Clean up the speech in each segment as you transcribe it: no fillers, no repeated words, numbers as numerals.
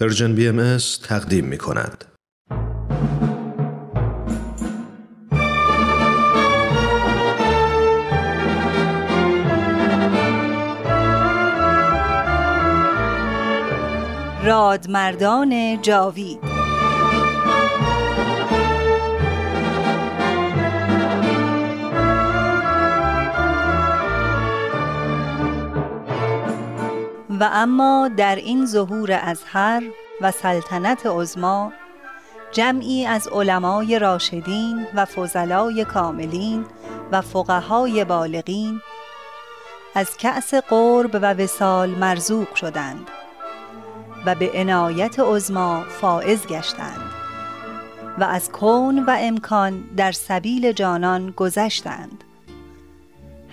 ارژن بی ام اس تقدیم می کند. راد مردان جاوید و اما در این ظهور ازهر و سلطنت عظما جمعی از علمای راشدین و فضلای کاملین و فقهای بالغین از کأس قرب و وصال مرزوق شدند و به عنایت عظما فائز گشتند و از کون و امکان در سبیل جانان گذشتند.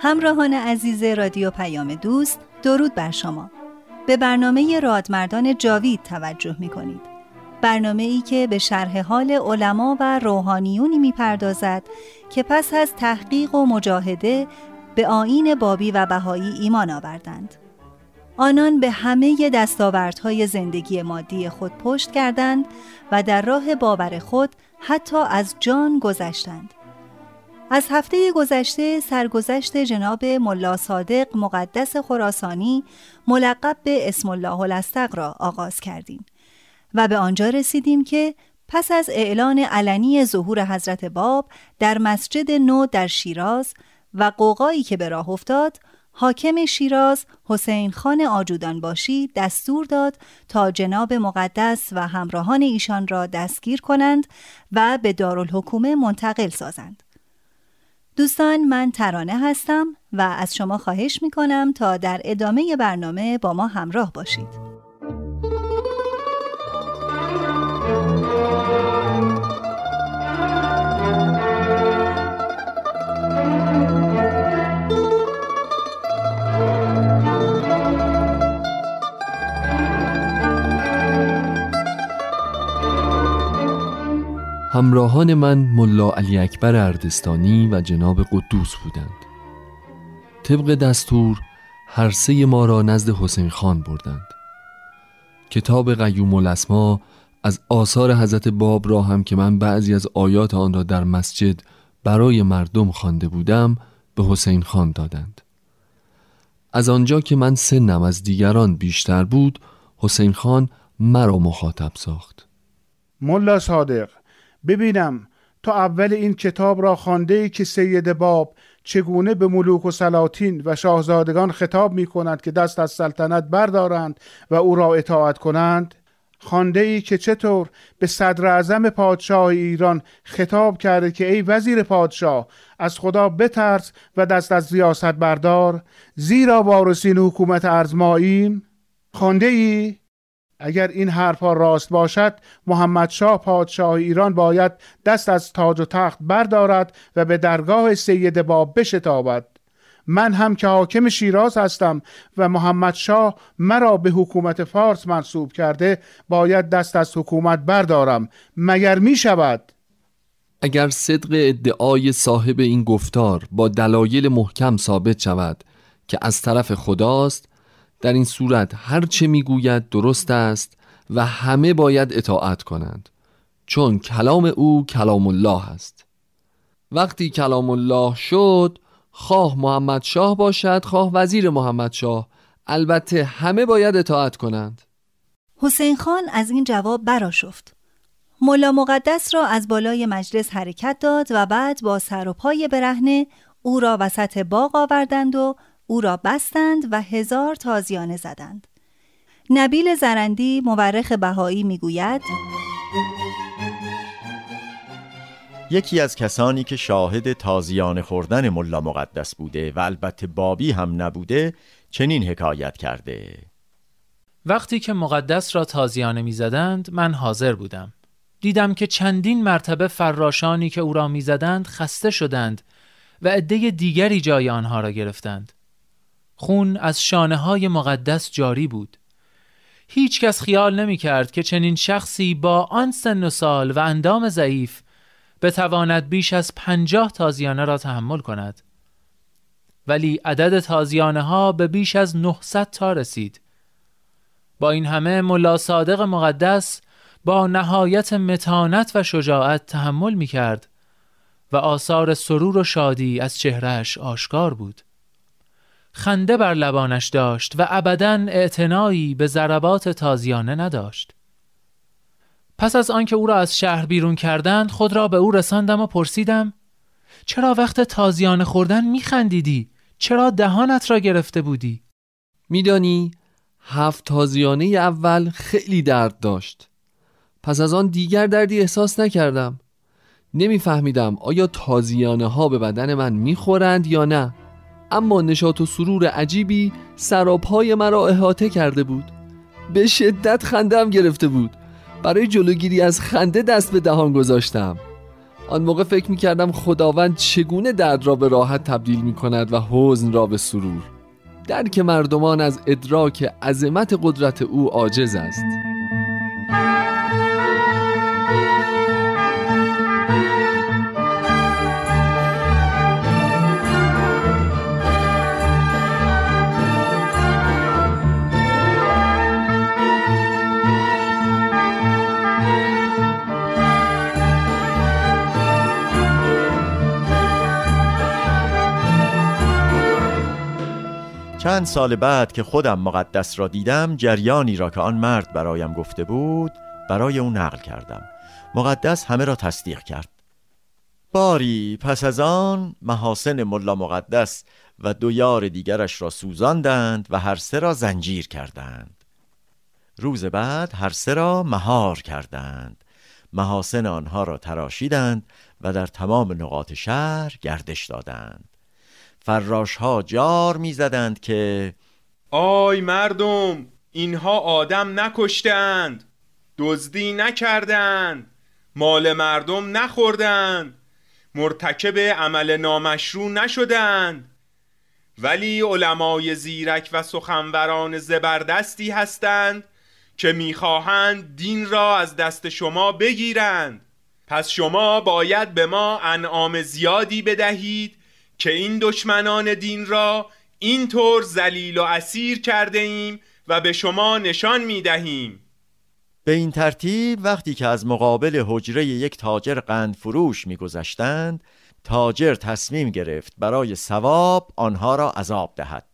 همراهان عزیز رادیو پیام دوست، درود بر شما. به برنامه رادمردان جاوید توجه می‌کنید. برنامه‌ای که به شرح حال علما و روحانیونی می‌پردازد که پس از تحقیق و مجاهده به آیین بابی و بهایی ایمان آوردند. آنان به همه دستاوردهای زندگی مادی خود پشت کردند و در راه باور خود حتی از جان گذشتند. از هفته گذشته سرگذشت جناب ملا صادق مقدس خراسانی ملقب به اسم الله الاستاق را آغاز کردیم و به آنجا رسیدیم که پس از اعلان علنی ظهور حضرت باب در مسجد نو در شیراز و قوقایی که به راه افتاد، حاکم شیراز حسین خان آجودان باشی دستور داد تا جناب مقدس و همراهان ایشان را دستگیر کنند و به دارالحکومه منتقل سازند. دوستان، من ترانه هستم و از شما خواهش می‌کنم تا در ادامه برنامه با ما همراه باشید. همراهان من ملا علی اکبر اردستانی و جناب قدوس بودند. طبق دستور هر سه ما را نزد حسین خان بردند. کتاب قیوم الاسما از آثار حضرت باب را هم که من بعضی از آیات آن را در مسجد برای مردم خوانده بودم به حسین خان دادند. از آنجا که من سنم از دیگران بیشتر بود، حسین خان مرا مخاطب ساخت. ملا صادق، ببینم تو اول این کتاب را خوانده‌ای که سید باب چگونه به ملوک و سلاطین و شاهزادگان خطاب می‌کند که دست از سلطنت بردارند و او را اطاعت کنند، خوانده‌ای که چطور به صدر اعظم پادشاه ایران خطاب کرده که ای وزیر پادشاه، از خدا بترس و دست از ریاست بردار، زیرا وارثین حکومت ارجماییم، خوانده‌ای؟ اگر این حرفا راست باشد، محمد شاه پادشاه ایران باید دست از تاج و تخت بردارد و به درگاه سید باب بشتابد. من هم که حاکم شیراز هستم و محمد شاه مرا به حکومت فارس منصوب کرده، باید دست از حکومت بردارم. مگر می شود؟ اگر صدق ادعای صاحب این گفتار با دلایل محکم ثابت شود که از طرف خداست، در این صورت هر چه میگوید درست است و همه باید اطاعت کنند، چون کلام او کلام الله است. وقتی کلام الله شد، خواه محمد شاه باشد خواه وزیر محمد شاه، البته همه باید اطاعت کنند. حسین خان از این جواب برآشفت. ملا مقدس را از بالای مجلس حرکت داد و بعد با سر و پای برهنه او را وسط باغ آوردند و او را بستند و 1000 تازیانه زدند. نبیل زرندی مورخ بهایی میگوید: یکی از کسانی که شاهد تازیانه خوردن ملا مقدس بوده و البته بابی هم نبوده، چنین حکایت کرده: وقتی که مقدس را تازیانه می زدند من حاضر بودم. دیدم که چندین مرتبه فراشانی که او را می زدند خسته شدند و عده دیگری جای آنها را گرفتند. خون از شانه های مقدس جاری بود. هیچ کس خیال نمی کرد که چنین شخصی با آن سن و سال و اندام ضعیف بتواند بیش از 50 تازیانه را تحمل کند. ولی عدد تازیانه ها به بیش از 900 تا رسید. با این همه ملا صادق مقدس با نهایت متانت و شجاعت تحمل می کرد و آثار سرور و شادی از چهرهش آشکار بود. خنده بر لبانش داشت و ابداً اعتنایی به ضربات تازیانه نداشت. پس از آنکه او را از شهر بیرون کردند خود را به او رساندم و پرسیدم چرا وقت تازیانه خوردن میخندیدی؟ چرا دهانت را گرفته بودی؟ میدانی 7 تازیانه اول خیلی درد داشت. پس از آن دیگر دردی احساس نکردم. نمیفهمیدم آیا تازیانه ها به بدن من میخورند یا نه، اما نشاط و سرور عجیبی سراپای مرا احاطه کرده بود. به شدت خندم گرفته بود. برای جلوگیری از خنده دست به دهان گذاشتم. آن موقع فکر می‌کردم خداوند چگونه درد را به راحت تبدیل می‌کند و حزن را به سرور. درک مردمان از ادراک عظمت قدرت او عاجز است. چند سال بعد که خودم مقدس را دیدم، جریانی را که آن مرد برایم گفته بود برای او نقل کردم. مقدس همه را تصدیق کرد. باری پس از آن محاسن ملا مقدس و 2 یار دیگرش را سوزاندند و هر سه را زنجیر کردند. روز بعد هر سه را مهار کردند. محاسن آنها را تراشیدند و در تمام نقاط شهر گردش دادند. فراش ها جار می زدند که آی مردم، اینها آدم نکشتند، دزدی نکردند، مال مردم نخوردند، مرتکب عمل نامشروع نشدند، ولی علمای زیرک و سخنوران زبردستی هستند که می خواهند دین را از دست شما بگیرند. پس شما باید به ما انعام زیادی بدهید که این دشمنان دین را اینطور ذلیل و اسیر کرده ایم و به شما نشان می دهیم. به این ترتیب وقتی که از مقابل حجره یک تاجر قند فروش می گذشتند، تاجر تصمیم گرفت برای ثواب آنها را عذاب دهد.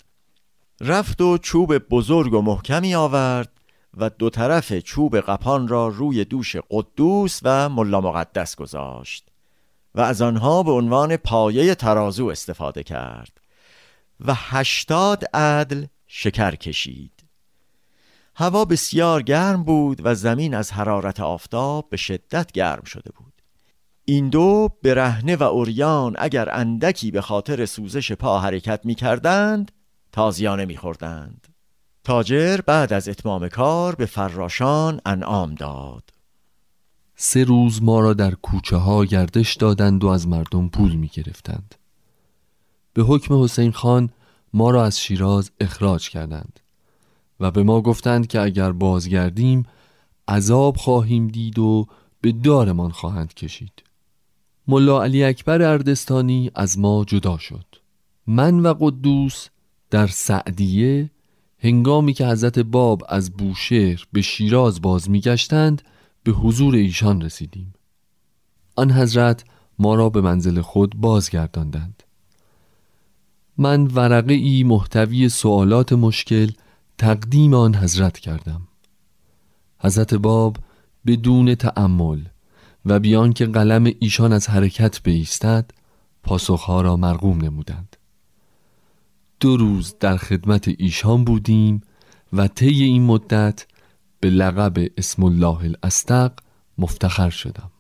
رفت و چوب بزرگ و محکمی آورد و 2 طرف چوب قپان را روی دوش قدوس و ملا مقدس گذاشت و از آنها به عنوان پایه ترازو استفاده کرد و 80 عدل شکر کشید. هوا بسیار گرم بود و زمین از حرارت آفتاب به شدت گرم شده بود. این 2 برهنه و عریان اگر اندکی به خاطر سوزش پا حرکت می کردند تازیانه می خوردند. تاجر بعد از اتمام کار به فراشان انعام داد. 3 روز ما را در کوچه ها گردش دادند و از مردم پول می گرفتند. به حکم حسین خان ما را از شیراز اخراج کردند و به ما گفتند که اگر بازگردیم عذاب خواهیم دید و به دارمان خواهند کشید. ملا علی اکبر اردستانی از ما جدا شد. من و قدوس در سعدیه هنگامی که حضرت باب از بوشهر به شیراز باز می گشتند به حضور ایشان رسیدیم. آن حضرت ما را به منزل خود بازگرداندند. من ورقه‌ای محتوی سوالات مشکل تقدیم آن حضرت کردم. حضرت باب بدون تأمل و بیان که قلم ایشان از حرکت بایستد پاسخها را مرقوم نمودند. 2 روز در خدمت ایشان بودیم و طی این مدت به لقب اسم الله الاستاق مفتخر شدم.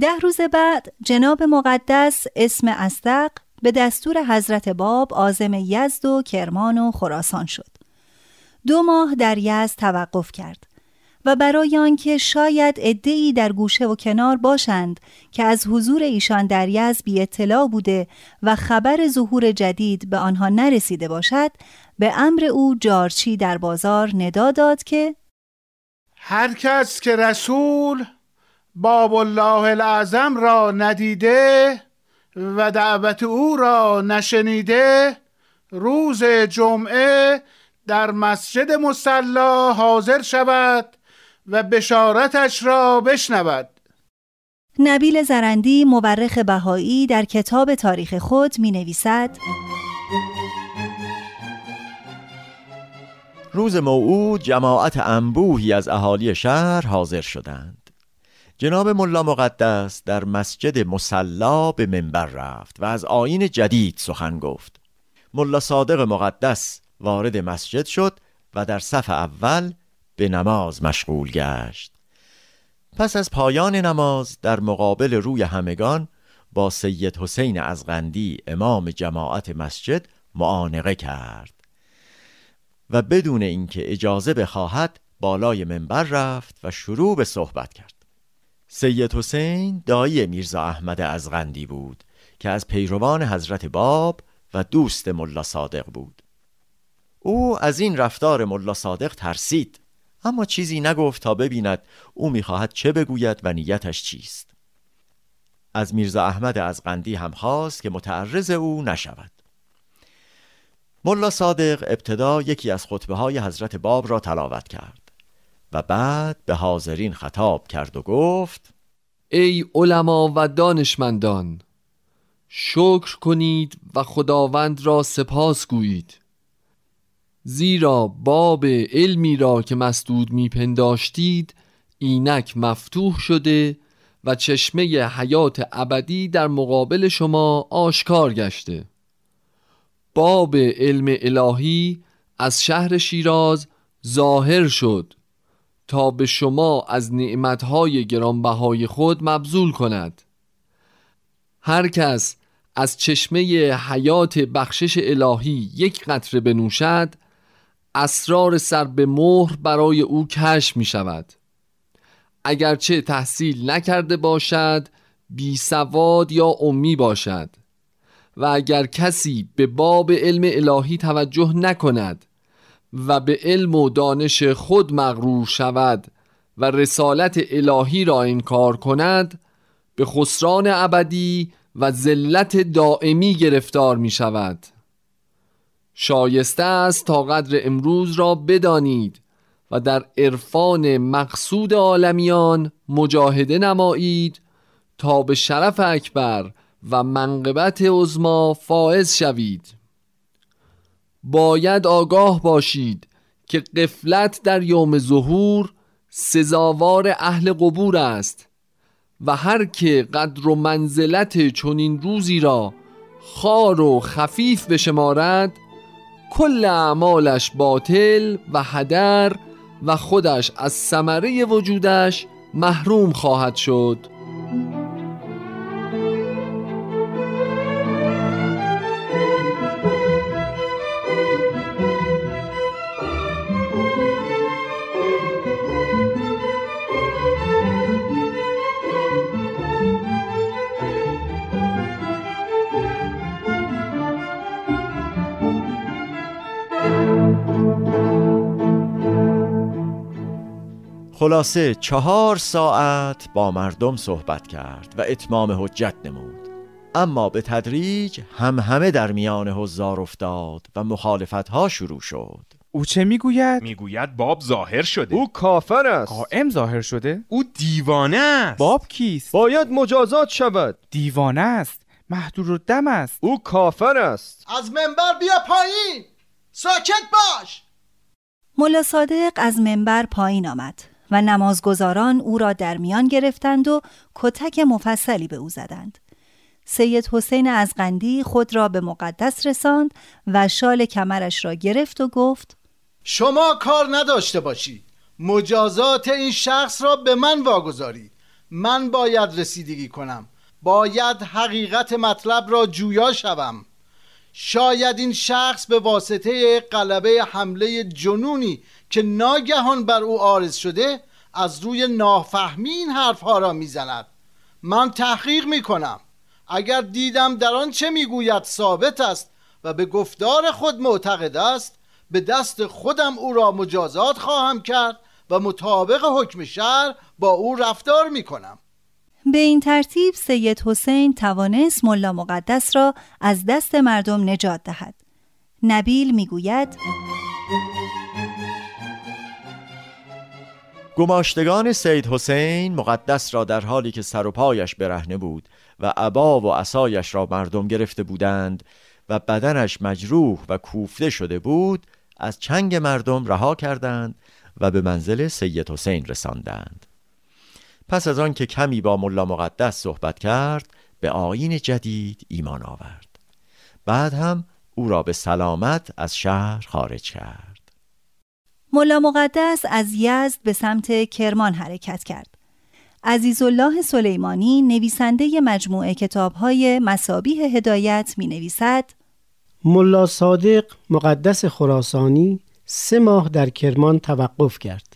10 روز بعد جناب مقدس اسم استاق به دستور حضرت باب عازم یزد و کرمان و خراسان شد 2 ماه در یزد توقف کرد و برای آنکه شاید عده‌ای در گوشه و کنار باشند که از حضور ایشان در یزد بی اطلاع بوده و خبر ظهور جدید به آنها نرسیده باشد، به امر او جارچی در بازار ندا داد که هر کس که رسول باب الله الاعظم را ندیده و دعوت او را نشنیده، روز جمعه در مسجد مصلا حاضر شود و بشارتش را بشنود. نبیل زرندی مورخ بهایی در کتاب تاریخ خود می نویسد: روز موعود جماعت انبوهی از اهالی شهر حاضر شدند. جناب ملا مقدس در مسجد مصلا به منبر رفت و از آیین جدید سخن گفت. ملا صادق مقدس وارد مسجد شد و در صف اول به نماز مشغول گشت. پس از پایان نماز در مقابل روی همگان با سید حسین از قندی امام جماعت مسجد معانقه کرد و بدون اینکه اجازه بخواهد بالای منبر رفت و شروع به صحبت کرد. سید حسین دایی میرزا احمد از قندی بود که از پیروان حضرت باب و دوست ملا صادق بود. او از این رفتار ملا صادق ترسید، اما چیزی نگفت تا ببیند او میخواهد چه بگوید و نیتش چیست. از میرزا احمد از قندی هم خواست که متعرض او نشود. ملا صادق ابتدا یکی از خطبه های حضرت باب را تلاوت کرد و بعد به حاضرین خطاب کرد و گفت: ای علما و دانشمندان، شکر کنید و خداوند را سپاس گویید، زیرا باب علمی را که مسدود میپنداشتید اینک مفتوح شده و چشمه حیات ابدی در مقابل شما آشکار گشته. باب علم الهی از شهر شیراز ظاهر شد تا به شما از نعمتهای گرانبهای خود مبذول کند. هر کس از چشمه حیات بخشش الهی یک قطره بنوشد، اسرار سر به مهر برای او کشف می شود. اگرچه تحصیل نکرده باشد، بی سواد یا امی باشد، و اگر کسی به باب علم الهی توجه نکند و به علم و دانش خود مغرور شود و رسالت الهی را انکار کند، به خسران ابدی و ذلت دائمی گرفتار می شود. شایسته است تا قدر امروز را بدانید و در عرفان مقصود عالمیان مجاهده نمایید تا به شرف اکبر و منقبت عظما فائز شوید. باید آگاه باشید که غفلت در یوم ظهور سزاوار اهل قبور است و هر که قدر و منزلت چنین روزی را خوار و خفیف بشمارد، کل اعمالش باطل و هدر و خودش از ثمره وجودش محروم خواهد شد. خلاصه 4 ساعت با مردم صحبت کرد و اتمام حجت نمود، اما به تدریج همه در میان حضار افتاد و مخالفتها شروع شد. او چه میگوید؟ میگوید باب ظاهر شده. او کافر است. قائم ظاهر شده. او دیوانه است. باب کیست؟ باید مجازات شود. دیوانه است، محدودالدم است. او کافر است. از منبر بیا پایین، ساکت باش. ملا صادق از منبر پایین آمد و نمازگزاران او را در میان گرفتند و کتک مفصلی به او زدند. سید حسین از قندی خود را به مقدس رساند و شال کمرش را گرفت و گفت: شما کار نداشته باشید، مجازات این شخص را به من واگذارید. من باید رسیدگی کنم، باید حقیقت مطلب را جویا شوم. شاید این شخص به واسطه غلبه حمله جنونی که ناگهان بر او عارض شده از روی نافهمی این حرفها را میزند. من تحقیق میکنم. اگر دیدم در آن چه میگوید ثابت است و به گفتار خود معتقد است، به دست خودم او را مجازات خواهم کرد و مطابق حکم شرع با او رفتار میکنم. به این ترتیب سید حسین توانست ملا مقدس را از دست مردم نجات دهد. نبیل میگوید گماشتگان سید حسین مقدس را در حالی که سر و پایش برهنه بود و عبا و عصایش را مردم گرفته بودند و بدنش مجروح و کوفته شده بود از چنگ مردم رها کردند و به منزل سید حسین رساندند. پس از آن که کمی با ملا مقدس صحبت کرد به آیین جدید ایمان آورد. بعد هم او را به سلامت از شهر خارج کرد. ملا مقدس از یزد به سمت کرمان حرکت کرد. عزیزالله سلیمانی نویسنده مجموعه کتاب‌های مصابیح هدایت می نویسد ملا صادق مقدس خراسانی 3 ماه در کرمان توقف کرد.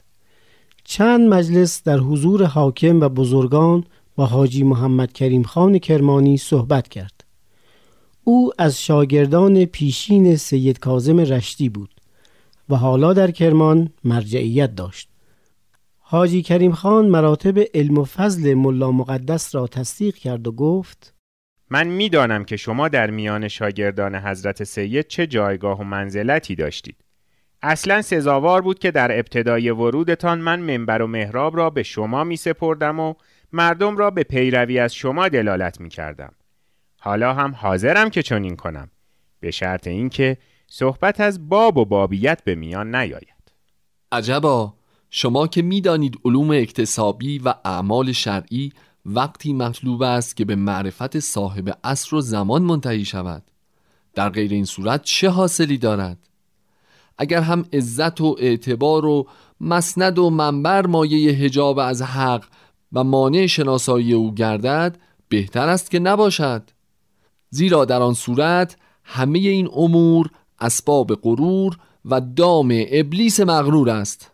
چند مجلس در حضور حاکم و بزرگان با حاجی محمد کریم خان کرمانی صحبت کرد. او از شاگردان پیشین سید کاظم رشتی بود و حالا در کرمان مرجعیت داشت. حاجی کریم خان مراتب علم و فضل ملا مقدس را تصدیق کرد و گفت من میدانم که شما در میان شاگردان حضرت سید چه جایگاه و منزلتی داشتید. اصلا سزاوار بود که در ابتدای ورودتان من منبر و محراب را به شما می سپردم و مردم را به پیروی از شما دلالت می کردم. حالا هم حاضرم که چنین کنم، به شرط اینکه صحبت از باب و بابیت به میان نیاید. عجبا، شما که می دانید علوم اکتسابی و اعمال شرعی وقتی مطلوب است که به معرفت صاحب عصر و زمان منتهی شود. در غیر این صورت چه حاصلی دارد؟ اگر هم عزت و اعتبار و مسند و منبر مایه حجاب از حق و مانع شناسایی او گردد، بهتر است که نباشد، زیرا در آن صورت همه این امور اسباب غرور و دام ابلیس مغرور است.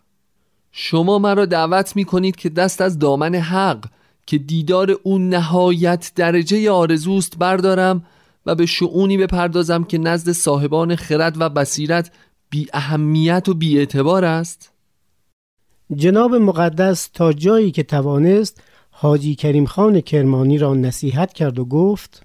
شما مرا دعوت می کنید که دست از دامن حق که دیدار اون نهایت درجه آرزوست بردارم و به شؤونی بپردازم که نزد صاحبان خرد و بصیرت بی اهمیت و بی اعتبار است. جناب مقدس تا جایی که توانست حاجی کریم خان کرمانی را نصیحت کرد و گفت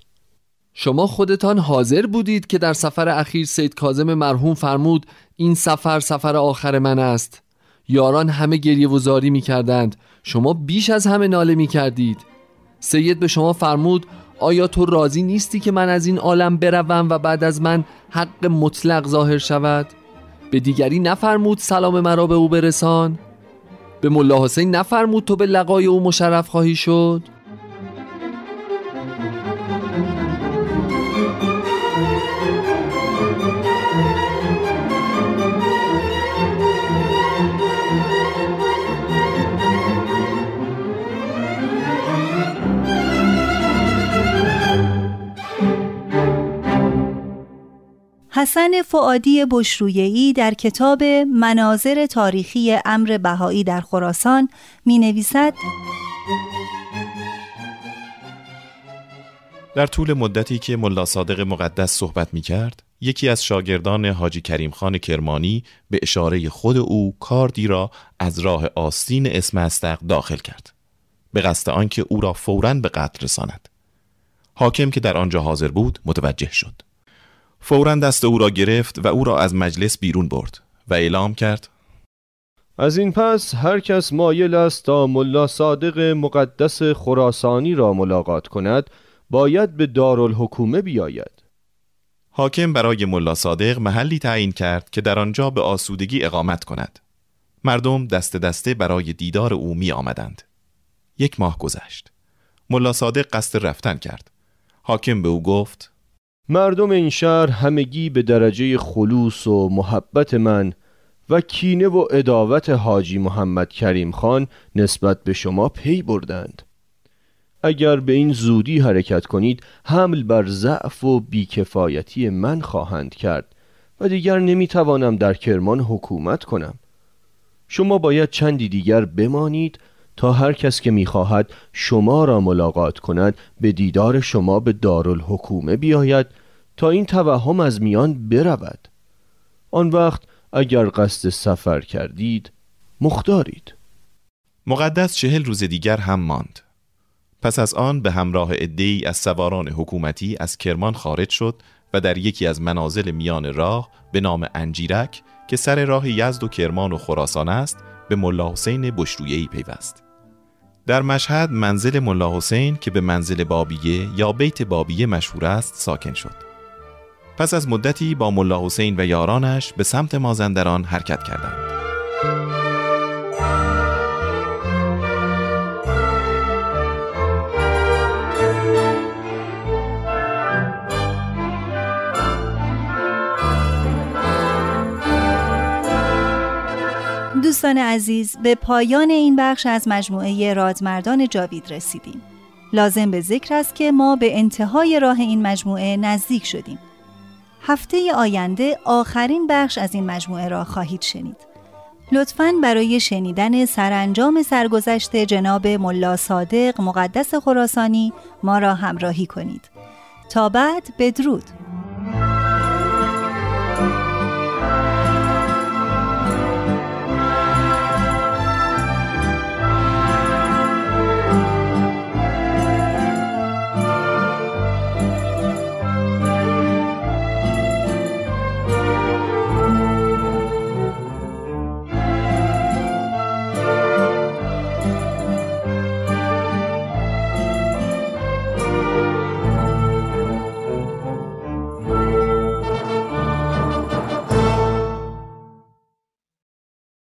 شما خودتان حاضر بودید که در سفر اخیر سید کاظم مرحوم فرمود این سفر سفر آخر من است. یاران همه گریه و زاری می کردند. شما بیش از همه ناله می کردید. سید به شما فرمود آیا تو راضی نیستی که من از این عالم بروم و بعد از من حق مطلق ظاهر شود؟ به دیگری نفرمود سلام مرا به او برسان؟ به ملا حسین نفرمود تو به لقای او مشرف خواهی شد؟ حسن فعادی بشرویهی در کتاب مناظر تاریخی امر بهایی در خراسان می نویسد در طول مدتی که ملا صادق مقدس صحبت می کرد، یکی از شاگردان حاجی کریم خان کرمانی به اشاره خود او کاردی را از راه آستین اسم استق داخل کرد، به قصد آنکه او را فوراً به قتل رساند. حاکم که در آنجا حاضر بود متوجه شد. فوراً دست او را گرفت و او را از مجلس بیرون برد و اعلام کرد از این پس هر کس مایل است تا ملا صادق مقدس خراسانی را ملاقات کند باید به دارالحکومه بیاید. حاکم برای ملا صادق محلی تعیین کرد که در آنجا به آسودگی اقامت کند. مردم دست دسته برای دیدار او می آمدند. 1 ماه گذشت. ملا صادق قصد رفتن کرد. حاکم به او گفت مردم این شهر همگی به درجه خلوص و محبت من و کینه و عداوت حاجی محمد کریم خان نسبت به شما پی بردند. اگر به این زودی حرکت کنید حمل بر ضعف و بیکفایتی من خواهند کرد و دیگر نمیتوانم در کرمان حکومت کنم. شما باید چندی دیگر بمانید تا هر کس که میخواهد شما را ملاقات کند به دیدار شما به دارالحکومه بیاید تا این توهم از میان برود. آن وقت اگر قصد سفر کردید مختارید. مقدس 40 روز دیگر هم ماند. پس از آن به همراه عده‌ای از سواران حکومتی از کرمان خارج شد و در یکی از منازل میان راه به نام انجیرک که سر راه یزد و کرمان و خراسان است به ملا حسین بشرویهی پیوست. در مشهد منزل ملا حسین که به منزل بابیه یا بیت بابیه مشهور است ساکن شد. پس از مدتی با ملا حسین و یارانش به سمت مازندران حرکت کردند. دوستان عزیز، به پایان این بخش از مجموعه راد مردان جاوید رسیدیم. لازم به ذکر است که ما به انتهای راه این مجموعه نزدیک شدیم. هفته آینده آخرین بخش از این مجموعه را خواهید شنید. لطفاً برای شنیدن سرانجام سرگذشت جناب ملا صادق مقدس خراسانی ما را همراهی کنید. تا بعد، بدرود.